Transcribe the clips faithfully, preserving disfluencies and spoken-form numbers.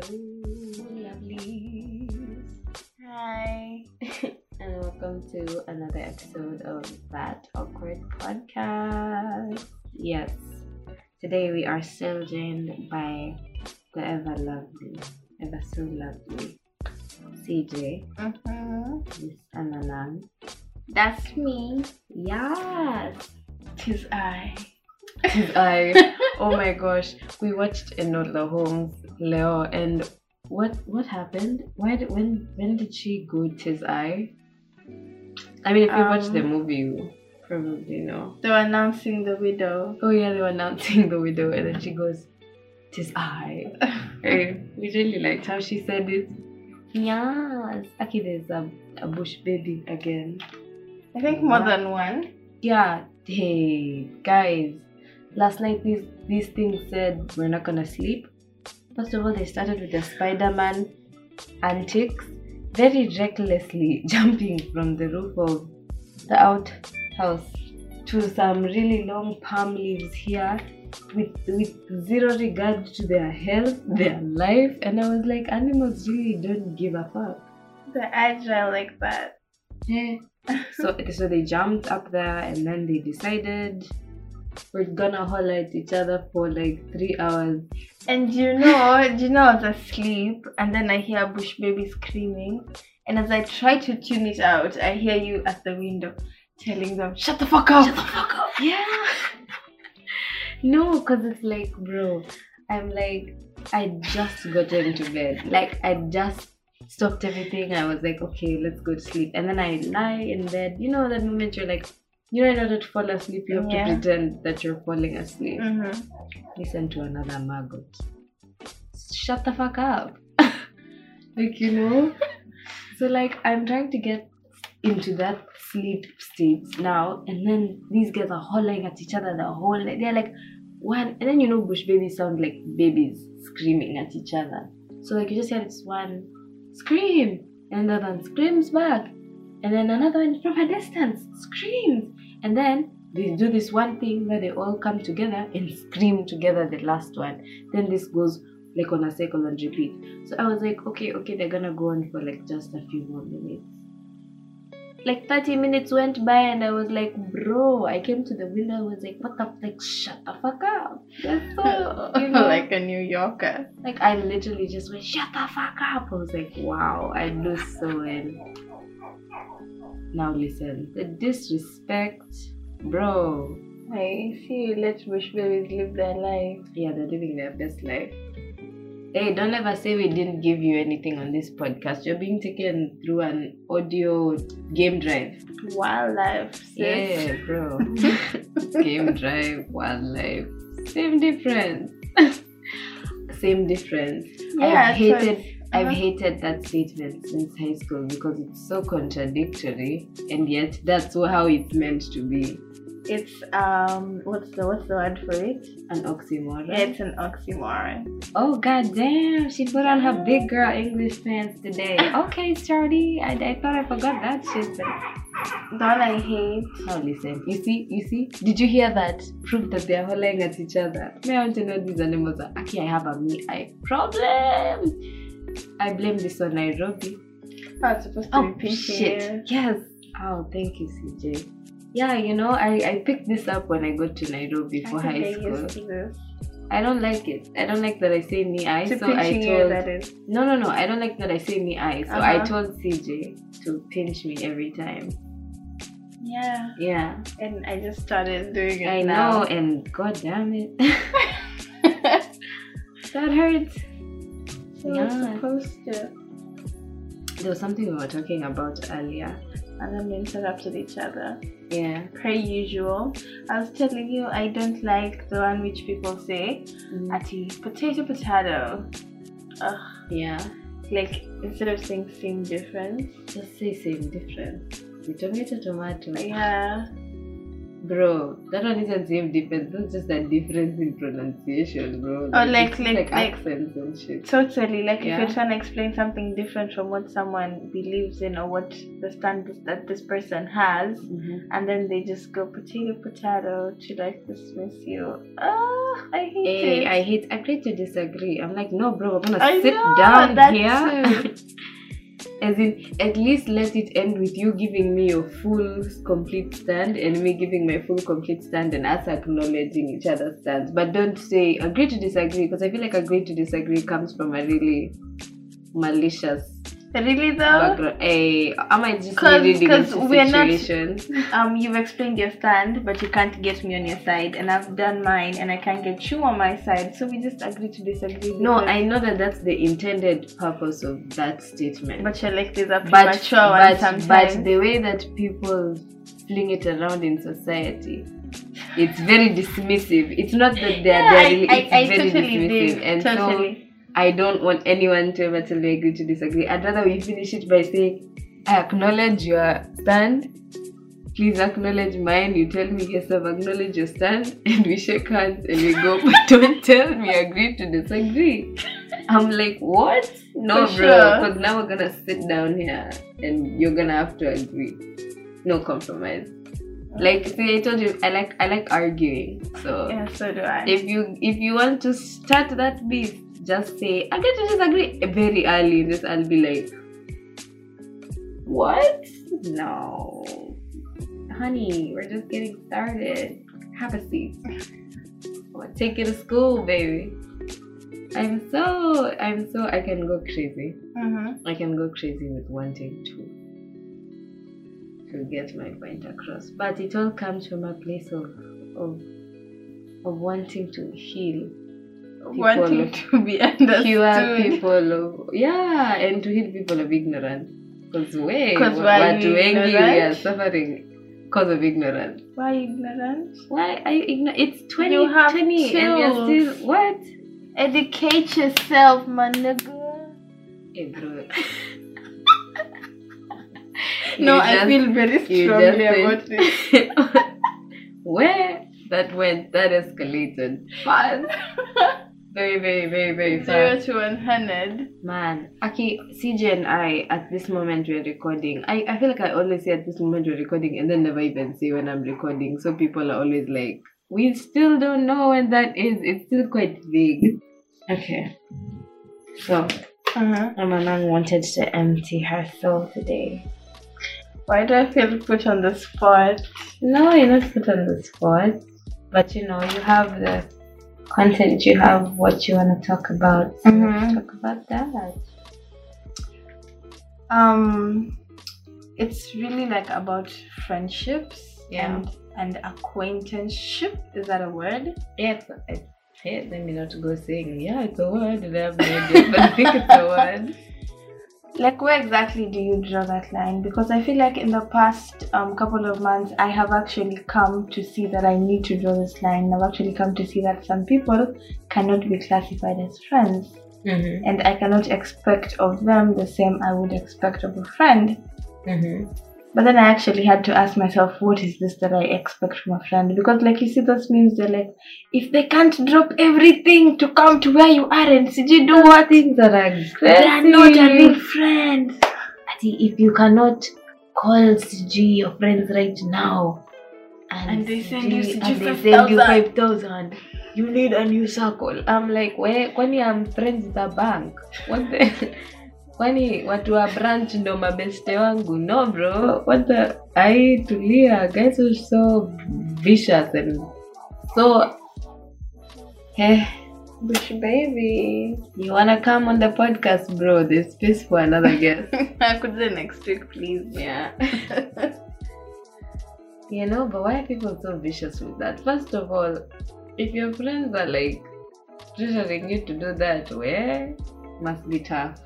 Hello, lovelies. Hi. And welcome to another episode of That Awkward Podcast. Yes, today we are still joined by the ever lovely, ever so lovely C J. Mm-hmm. Miss Anna Lam. That's me. Yes. Tis I. Tis I. Oh my gosh, we watched Enola Holmes, Leo, and what what happened? Why did, when when did she go tis I? I mean, if you um, watch the movie, you probably know. They were announcing the widow. Oh yeah, they were announcing the widow, and then she goes, "Tis I." Hey, we really liked how she said it. Yes. Okay, there's a, a bush baby again. I think more yeah. than one. Yeah. Hey, guys. Last night, these, these things said we're not gonna sleep. First of all, they started with the Spider-Man antics, very recklessly jumping from the roof of the outhouse to some really long palm leaves here with, with zero regard to their health, their life. And I was like, animals really don't give a fuck. They're agile like that. Yeah. so, so they jumped up there and then they decided we're gonna holler at each other for like three hours. And you know, you know, I was asleep and then I hear bush baby screaming. And as I try to tune it out, I hear you at the window telling them, "Shut the fuck up! Shut the fuck up!" Yeah. No, because it's like, bro, I'm like, I just got into bed. Like, I just stopped everything. I was like, okay, let's go to sleep. And then I lie in bed. You know, that moment you're like, you know, in order to fall asleep, you have yeah. to pretend that you're falling asleep. Mm-hmm. Listen to another maggot. Shut the fuck up. Like, you know? So, like, I'm trying to get into that sleep state now. And then these guys are hollering at each other the whole night. They're like, one. And then, you know, bush babies sound like babies screaming at each other. So, like, you just hear this one scream. And the other one screams back. And then another one from a distance screams. And then they do this one thing where they all come together and scream together the last one. Then this goes like on a cycle and repeat. So I was like, okay, okay, they're gonna go on for like just a few more minutes. Like thirty minutes went by and I was like, bro, I came to the window, I was like, what the fuck, like, shut the fuck up. That's so, you know? Like a New Yorker. Like I literally just went, shut the fuck up. I was like, wow, I do so well. Now listen, the disrespect, bro. I see, let bush babies live their life. Yeah, they're living their best life. Hey, don't ever say we didn't give you anything on this podcast. You're being taken through an audio game drive. Wildlife. Sis. Yeah, bro. Game drive, wildlife. Same difference. Same difference. Yeah, I hated... So- I've hated that statement since high school because it's so contradictory, and yet that's how it's meant to be. It's um, what's the what's the word for it? An oxymoron. Yeah, it's an oxymoron. Oh god damn! She put on her big girl English pants today. Okay, shorty, I, I thought I forgot that shit. But don't I hate? Oh, listen. You see, you see. Did you hear that? Proof that they are hollering at each other. I want to know these animals are. Okay, I have a me eye problem. I blame this on Nairobi. I was supposed to oh, be pinching shit. Here. Yes. Oh, thank you, C J. Yeah, you know, I, I picked this up when I got to Nairobi for I high think school. I used to this. I don't like it. I don't like that I say me I. To so I told. You, that is. No, no, no. I don't like that I say me I. So uh-huh. I told C J to pinch me every time. Yeah. Yeah. And I just started doing it. I now. know, and god damn it. That hurts. So yeah. I supposed to. There was something we were talking about earlier, and then we interrupted each other. Yeah. Per usual. I was telling you I don't like the one which people say, mm. ati potato potato. Ugh. Yeah. Like instead of saying same difference, just say same difference. The tomato tomato. Yeah. Bro, that one isn't same difference. That's just a difference in pronunciation, bro. Or like, like, like, like accents like, and shit. Totally. Like, yeah. If you're trying to explain something different from what someone believes in or what the standards that this person has, mm-hmm. and then they just go potato, potato, to like dismiss you. Oh, I hate hey, it. I hate. Agree to disagree. I'm like, no, bro, we're gonna I sit know, down here. As in, at least let it end with you giving me your full, complete stand and me giving my full, complete stand and us acknowledging each other's stands. But don't say, agree to disagree, because I feel like agree to disagree comes from a really malicious Really though? Background. Hey, am I just reading into situations? Not, um, you've explained your stand, but you can't get me on your side, and I've done mine, and I can't get you on my side. So we just agree to disagree. No, I know that that's the intended purpose of that statement. But you're like there's a premature one sometimes. But the way that people fling it around in society, it's very dismissive. It's not that they're yeah, they're really. I, it's I, I very totally dismissive, did. and totally. so. I don't want anyone to ever tell me agree to disagree. I'd rather we finish it by saying, I acknowledge your stand. Please acknowledge mine. You tell me, yes, I've acknowledged your stand. And we shake hands and we go, but don't tell me agree to disagree. I'm like, what? No, For bro. Because sure. now we're going to sit down here and you're going to have to agree. No compromise. Like see, I told you, I like I like arguing. So yeah, so do I. If you if you want to start that beef, just say I get to disagree very early. Just I'll be like, what? No, honey, we're just getting started. Have a seat. Take you to school, baby. I'm so I'm so I can go crazy. Uh-huh. I can go crazy with wanting to. To get my point across, but it all comes from a place of of, of wanting to heal people, wanting to be understood, cure people of, yeah, and to heal people of ignorance. Because we, because why we, we are suffering because of ignorance. Why ignorance? Why are you ignorant? It's twenty you have twenty, two. And you're still what? Educate yourself, my nigga. Hey, bro. You no, just, I feel very strongly about this. Where that went, that escalated fast. Very, very, very, very fast. Zero to one hundred. Man, okay, C J and I at this moment we're recording. I, I feel like I always say at this moment we're recording, and then never even say when I'm recording. So people are always like, we still don't know when that is. It's still quite vague. Okay. So, uh-huh. my mom wanted to empty her soul today. Why do I feel put on the spot? No, you're not put on the spot. But you know, you have the content, you have what you want to talk about. So mm-hmm. talk about that. Um, it's really like about friendships yeah. and and acquaintanceship. Is that a word? Yeah, it's hey, let me not go saying yeah, it's a word. I have no idea, but I think it's a word. Like, where exactly do you draw that line? Because I feel like in the past um, couple of months, I have actually come to see that I need to draw this line. I've actually come to see that some people cannot be classified as friends. Mm-hmm. And I cannot expect of them the same I would expect of a friend. Mm-hmm. But then I actually had to ask myself, what is this that I expect from a friend? Because, like, you see, those memes, they're like, if they can't drop everything to come to where you are and see you do what things that are aggressive, they're not a real friend. If you cannot call C G your friends right now and, and they send you five thousand, you need a new circle. I'm like, where? When I'm friends with a bank, what the Kwani watu wa branch ndo mabeste wangu. No bro, what the I tulia, guys are so vicious and so eh Bush baby. You wanna come on the podcast, bro? There's space for another guest. I could say next week, please. Yeah. You know, but why are people so vicious with that? First of all, if your friends are like pressuring you to do that, where well, must be tough.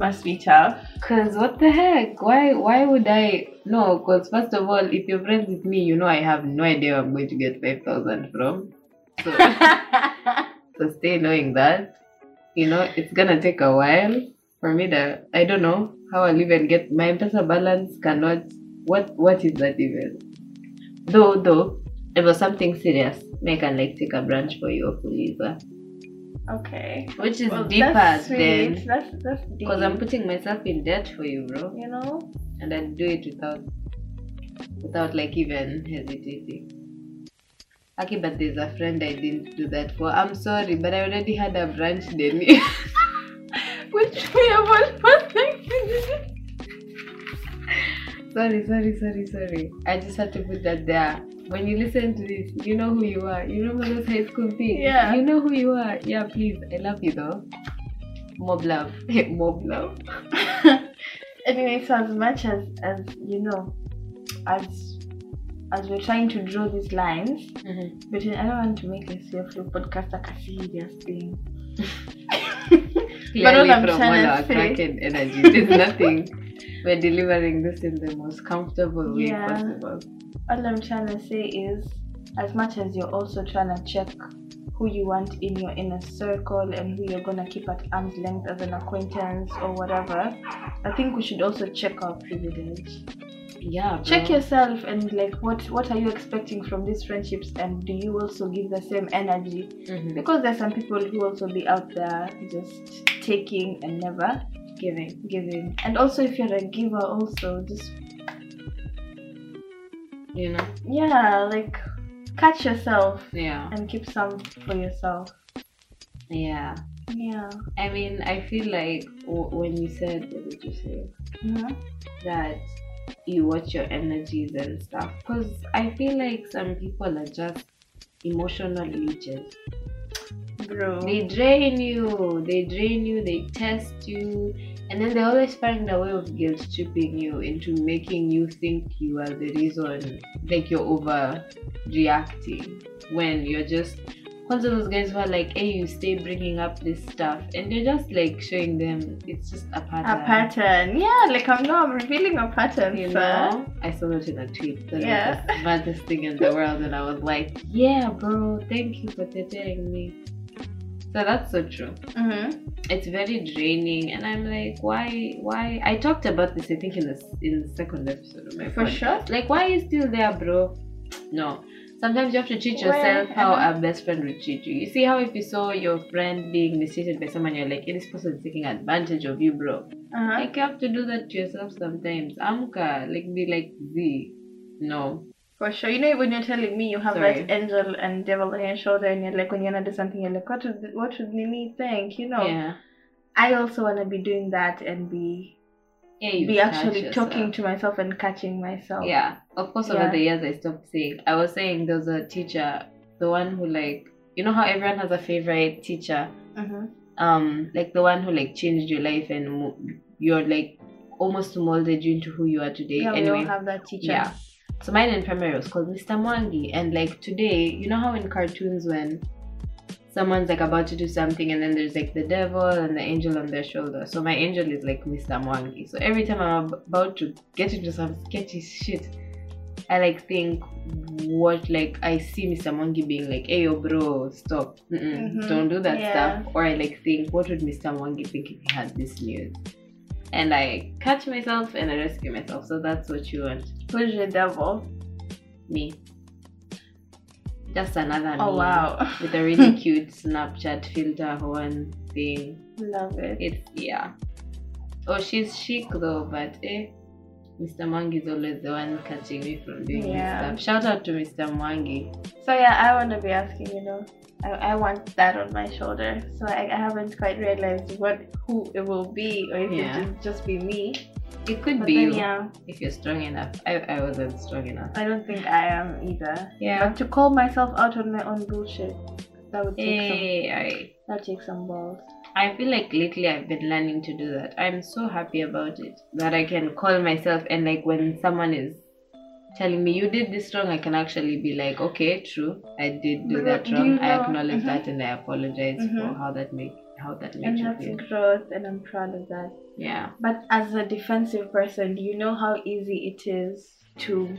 Must be tough. Cause what the heck? Why why would I? No, cause first of all, if you're friends with me, you know I have no idea where I'm going to get five thousand from. So, so stay knowing that. You know, it's gonna take a while for me to, I don't know how I'll even get, my M-Pesa balance cannot, what what is that even? Though, though, it was something serious. Make and like take a branch for your pullover. Okay. Which is well, deeper that's than... That's, that's deep. Because I'm putting myself in debt for you, bro. You know? And I do it without... Without like even hesitating. Okay, but there's a friend I didn't do that for. I'm sorry, but I already had a branch, Denny. Which we have all put like this. Sorry, sorry, sorry, sorry. I just had to put that there. When you listen to this, you know who you are. You remember those high school things? Yeah. You know who you are. Yeah, please. I love you though. Mob love. Hey, mob love. Anyway, so as much as, as you know, as as we're trying to draw these lines, mm-hmm. but I don't want to make this your podcast like a serious thing. But all I'm from trying all to our say... cracking energy, there's nothing. We're delivering this in the most comfortable way yeah. possible. All I'm trying to say is, as much as you're also trying to check who you want in your inner circle and who you're going to keep at arm's length as an acquaintance or whatever, I think we should also check our privilege. Yeah, bro. Check yourself and like what what are you expecting from these friendships, and do you also give the same energy? Mm-hmm. Because there's some people who also be out there just taking and never giving giving. And also if you're a giver also, just you know, yeah, like catch yourself, yeah, and keep some for yourself. Yeah. Yeah. I mean, I feel like w- when you said, what did you say? Yeah. That you watch your energies and stuff, because I feel like some people are just emotional leeches, bro. They drain you, they drain you, they test you, and then they always find a way of guilt tripping you into making you think you are the reason, like you're overreacting when you're just also those guys who are like, hey, you stay bringing up this stuff, and you're just like showing them it's just a pattern. A pattern, yeah. Like I'm not revealing a pattern, you know. I saw it in a tweet. That yeah. was the baddest thing in the world, and I was like, yeah, bro, thank you for telling me. So that's so true. Mm-hmm. It's very draining, and I'm like, why, why? I talked about this, I think, in the in the second episode of my podcast. For sure. Like, why are you still there, bro? No. Sometimes you have to treat yourself well, how a best friend would treat you. You see how if you saw your friend being mistreated by someone, you're like, hey, this person is taking advantage of you, bro. Uh-huh. Like, you have to do that to yourself sometimes. Amka, like, be like, Z. No. For sure. You know, when you're telling me you have Sorry. that angel and devil on your shoulder, and you're like, when you're not doing something, you're like, what would, what would Nini think, you know? Yeah. I also want to be doing that and be... Yeah, be actually yourself. Talking to myself and catching myself. Yeah, of course. Over yeah. the years, I stopped saying. I was saying there was a teacher, the one who like, you know how everyone has a favorite teacher, mm-hmm. um, like the one who like changed your life and you're like almost molded you into who you are today. Yeah, anyway, we all have that teacher. Yeah. So mine in primary was called Mister Mwangi, and like today, you know how in cartoons when someone's like about to do something and then there's like the devil and the angel on their shoulder. So my angel is like Mister Mwangi. So every time I'm about to get into some sketchy shit, I like think what like I see Mister Mwangi being like, hey yo bro, stop, mm-hmm. don't do that yeah. stuff. Or I like think, what would Mister Mwangi think if he had this news? And I catch myself and I rescue myself. So that's what you want. Who's the devil? Me. Just another oh, meme wow. with a really cute Snapchat filter one thing. Love it. It's yeah. Oh, she's chic though, but eh, Mister Mwangi is always the one catching me from doing yeah. this stuff. Shout out to Mister Mwangi. So yeah, I want to be asking, you know, I, I want that on my shoulder. So I, I haven't quite realized what who it will be, or if yeah. it will just be me. It could but be then, you, yeah. if you're strong enough. I, I wasn't strong enough. I don't think I am either. Yeah. But to call myself out on my own bullshit, that would take hey, some. I, that takes some balls. I feel like lately I've been learning to do that. I'm so happy about it that I can call myself, and like when someone is telling me you did this wrong, I can actually be like, okay, true, I did do but that do wrong. You know? I acknowledge mm-hmm. that, and I apologize mm-hmm. for how that made. How that makes and you that's feel. Growth, and I'm proud of that. Yeah. But as a defensive person, you know how easy it is to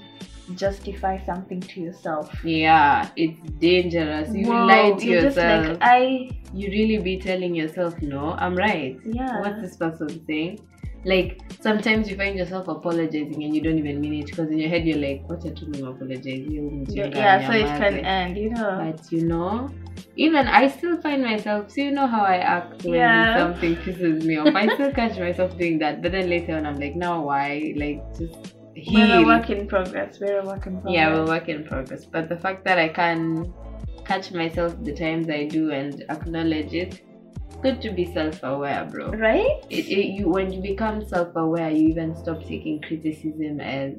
justify something to yourself. Yeah, it's dangerous. You Whoa, lie to you're yourself. Just like, I. You really be telling yourself, no, I'm right. Yeah. What's this person saying? Like, sometimes you find yourself apologizing and you don't even mean it, because in your head you're like, what are you doing apologizing? Yeah, yeah, so it can end, you know. But you know, even I still find myself, so you know how I act when yeah. something pisses me off. I still catch myself doing that, but then later on I'm like, now why? Like, just heal. We're a work in progress. We're a work in progress. Yeah, we're a work in progress. But the fact that I can catch myself the times I do and acknowledge it, good to be self-aware, bro. Right? It, it, you, when you become self-aware, you even stop taking criticism as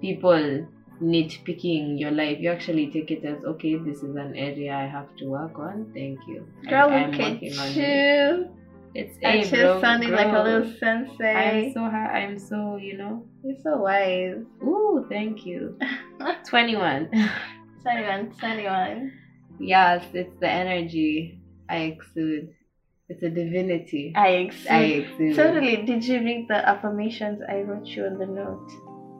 people nitpicking your life. You actually take it as, okay, this is an area I have to work on. Thank you. Girl, I, look at you. It's a bro. Sounding grow. Like a little sensei. I'm so high. I'm so, you know. You're so wise. Ooh, thank you. twenty-one. twenty-one. twenty-one. Yes, it's the energy I exude. It's a divinity. I exude. I exude. Totally. Did you read the affirmations I wrote you on the note?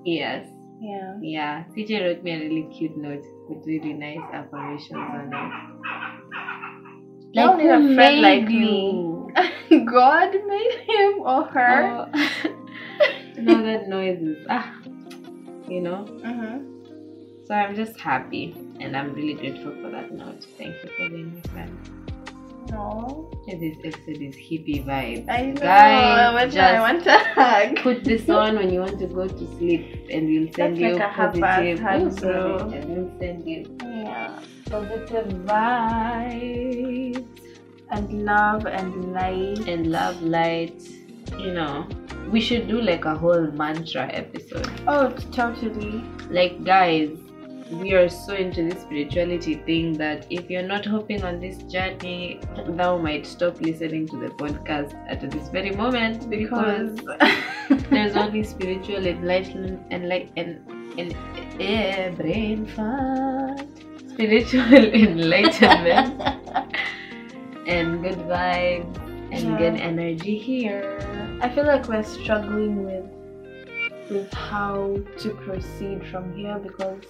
Yes. Yeah. Yeah. C J wrote me a really cute note with really nice affirmations on it. Like, who a friend like you? Me. God made him or her. Oh. No, that noise is ah. You know. Uh-huh. So I'm just happy, and I'm really grateful for that note. Thank you for being my friend. No. Yeah, this episode is hippie vibe. I know. Guys, I want to hug. Put this on when you want to go to sleep, and we'll send that's you like positive vibes. And we'll send you yeah. positive vibes and love and light and love light. You know, we should do like a whole mantra episode. Oh, totally. Like, guys. We are so into this spirituality thing that if you're not hopping on this journey, thou might stop listening to the podcast at this very moment, because, because there's only spiritual enlightenment and like and and eh, brain fart, spiritual enlightenment and good vibes and yeah. good energy here. I feel like we're struggling with with how to proceed from here, because.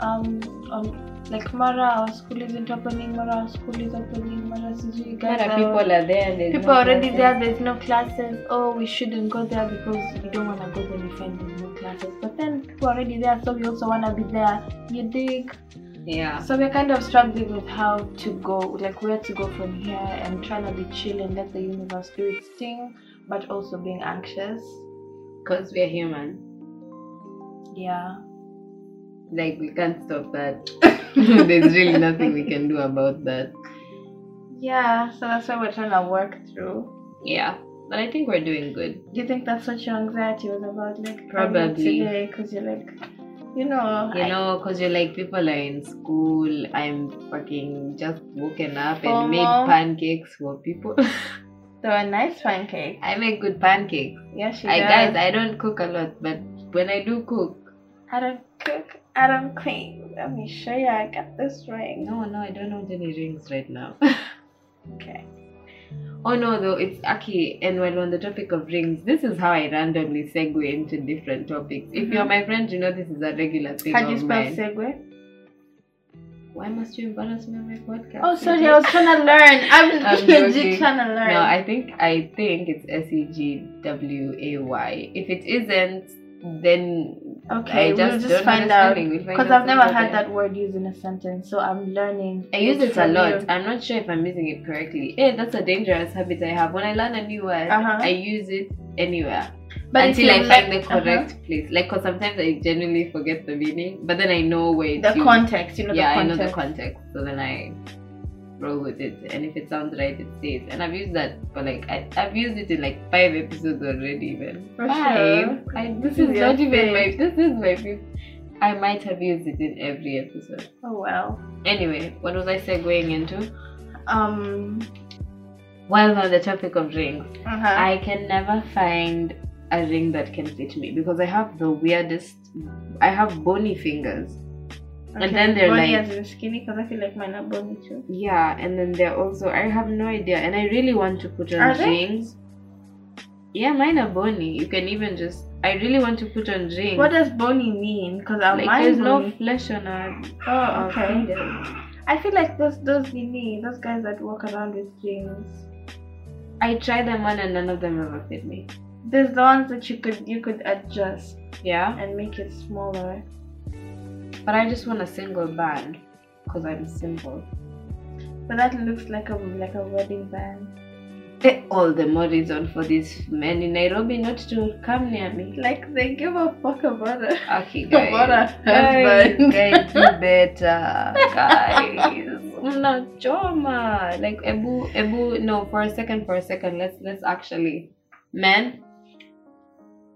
Um, um, like Mara, our school isn't opening. Mara, our school is opening. Mara, you guys Mara, are, people are there. People no are already there. There's no classes. Oh, we shouldn't go there because we don't want to go there. We find there's no classes. But then people are already there, so we also want to be there. You dig? Yeah. So we're kind of struggling with how to go, like where to go from here, and trying to be chill and let the universe do its thing, but also being anxious because we're human. Yeah. Like, we can't stop that. There's really nothing we can do about that. Yeah, so that's what we're trying to work through. Yeah, but I think we're doing good. Do you think that's what your anxiety was about? Like, probably. Today, because you're like, you know. You I, know, because you're like, people are in school. I'm fucking just woken up formal. And made pancakes for people. They were nice pancakes. I make good pancakes. Yeah, she I, does. Guys, I don't cook a lot, but when I do cook. I don't cook. I don't clean. Let me show you. I got this ring. No, no, I don't want any rings right now. Okay. Oh no, though, it's Aki. And while on the topic of rings, this is how I randomly segue into different topics. Mm-hmm. If you're my friend, you know this is a regular thing. How do you spell mine. Segue? Why must you embarrass me on my podcast? Oh, sorry, I was trying to learn. I'm, I'm legit trying to learn. No, I think I think it's S E G W A Y. If it isn't, then. Okay, I just we'll just don't find out, because I've never heard that word used in a sentence, so I'm learning. I use it a lot. I'm not sure if I'm using it correctly. Hey, that's a dangerous habit I have. When I learn a new word, uh-huh. I use it anywhere, but until I find like, the correct uh-huh. place. Like, because sometimes I genuinely forget the meaning, but then I know where it's the used. Context. You know, yeah, the context. I know the context, so then I roll with it, and if it sounds right, it stays. And I've used that for like I, I've used it in like five episodes already. Even for five. Sure. I, this, this is not even my. This is my fifth. I might have used it in every episode. Oh wow. Anyway, what was I segueing into? Um. While on the topic of rings, uh-huh. I can never find a ring that can fit me, because I have the weirdest. I have bony fingers. Okay. And then they're bony like as in skinny, because I feel like mine are bony too. Yeah, and then they're also I have no idea, and I really want to put on are rings. They? Yeah, mine are bony. You can even just I really want to put on rings. What does bony mean? Because like, there's bony. No flesh on our oh okay. Fingers. I feel like those those guinea, those guys that walk around with rings. I tried them on and none of them ever fit me. There's the ones that you could you could adjust, yeah, and make it smaller. But I just want a single band because I'm simple. But that looks like a like a wedding band. They, all the more reason for these men in Nairobi not to come near me. Like they give a fuck about it. Okay, guys. About a husband. Guys, do better, guys. Mna choma. Like ebu ebu. No, for a second, for a second. Let's let's actually. Men,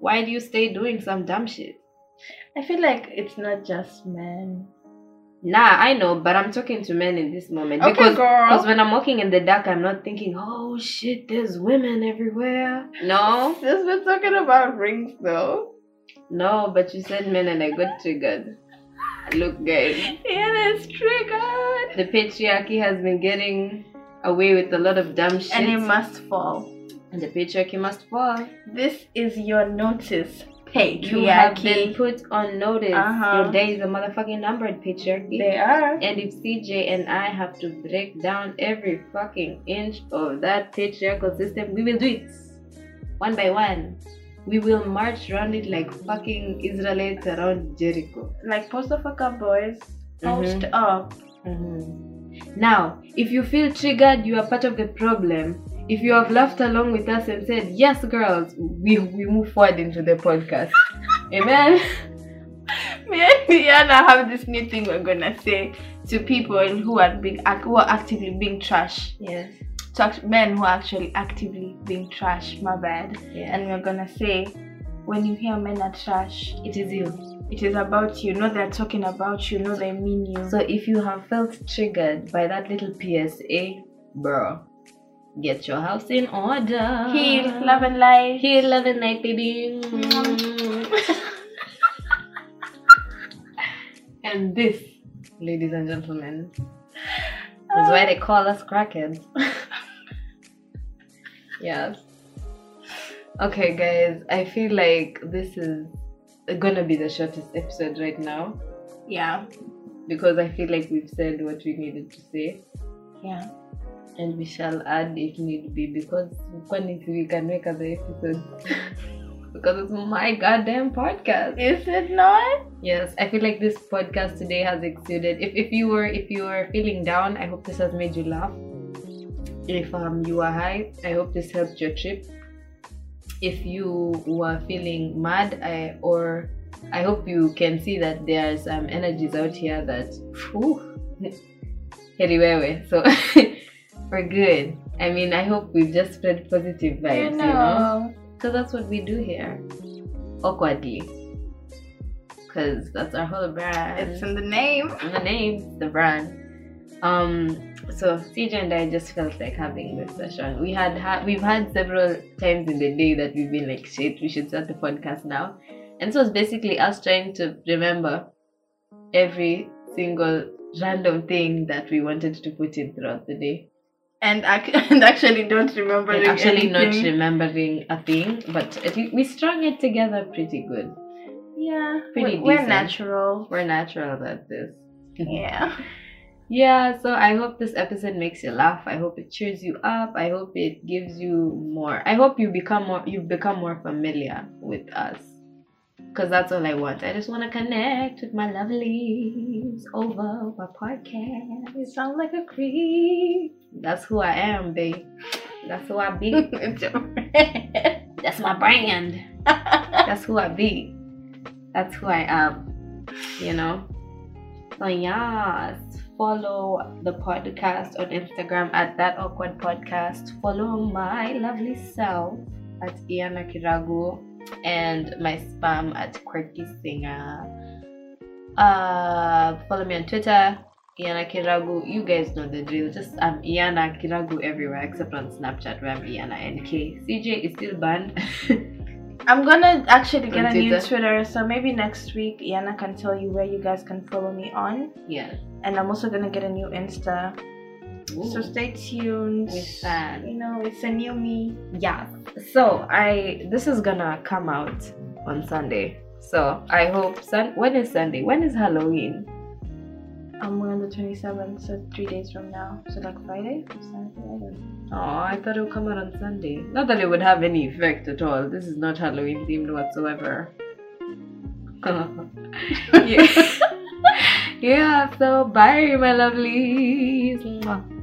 why do you stay doing some dumb shit? I feel like it's not just men. Nah, I know, but I'm talking to men in this moment. Okay, because girl. Because when I'm walking in the dark, I'm not thinking, oh shit, there's women everywhere. No. Sis, we're talking about rings though. No, but you said men and I got triggered. Look, guys. Yeah, it's triggered. The patriarchy has been getting away with a lot of dumb shit. And it must fall. And the patriarchy must fall. This is your notice. Patriarchy. You have been put on notice. Uh-huh. Your days are motherfucking numbered, patriarchy. They are. And if C J and I have to break down every fucking inch of that patriarchal system, we will do it. One by one. We will march around it like fucking Israelites around Jericho. Like post the fuck up, boys. Post mm-hmm. up. Mm-hmm. Now, if you feel triggered, you are part of the problem. If you have laughed along with us and said, yes, girls, we we move forward into the podcast. Amen? Me and Iana have this new thing we're going to say to people who are being who are actively being trash. Yes. To men who are actually actively being trash, my bad. Yes. And we're going to say, when you hear men are trash, it is you. It is about you. No, they're talking about you. No, they mean you. So if you have felt triggered by that little P S A, bro. Get your house in order. Heal, love and light. Heal, love and light, baby. And this, ladies and gentlemen, uh, is why they call us crackheads. Yes. Okay, guys. I feel like this is gonna be the shortest episode right now. Yeah. Because I feel like we've said what we needed to say. Yeah. And we shall add if need be, because we can make other episodes. Because it's my goddamn podcast. Is it not? Yes, I feel like this podcast today has exceeded. If if you were if you were feeling down, I hope this has made you laugh. If um you are high, I hope this helped your trip. If you were feeling mad, I or I hope you can see that there's um energies out here that whew, anyway, so. We're good. I mean, I hope we've just spread positive vibes, you know? Because that's what we do here. Awkwardly. Because that's our whole brand. It's in the name. It's in the name. The brand. Um, so, C J and I just felt like having this session. We had ha- we've had several times in the day that we've been like, shit, we should start the podcast now. And so it's basically us trying to remember every single random thing that we wanted to put in throughout the day. And, ac- and actually don't remember and actually anything. Not remembering a thing, but at least we strung it together pretty good. Yeah, pretty we're, we're natural. We're natural about this. Yeah. Yeah, so I hope this episode makes you laugh. I hope it cheers you up. I hope it gives you more. I hope you become more. You've become more familiar with us. Because that's all I want. I just want to connect with my lovelies over my podcast. You sound like a creep. That's who I am, babe. That's who I be. That's my brand. That's who I be. That's who I am. You know? So, yes. Follow the podcast on Instagram at That Awkward Podcast. Follow my lovely self at Iana Kiragu. And my spam at Quirky Singer. Uh, follow me on Twitter, Iana Kiragu. You guys know the drill. Just I'm um, Iana Kiragu everywhere except on Snapchat where I'm Iana N K. C J is still banned. I'm gonna actually get on a Twitter. New Twitter, so maybe next week Iana can tell you where you guys can follow me on. Yeah. And I'm also gonna get a new Insta. Ooh. So stay tuned. With that, you know, it's a new me. Yeah. So I this is gonna come out on Sunday. So I hope Sun. When is Sunday? When is Halloween? I'm on the twenty-seventh, so three days from now. So like Friday or Saturday? Oh, I thought it would come out on Sunday. Not that it would have any effect at all. This is not Halloween themed whatsoever. Yeah. Yeah, so bye my lovelies.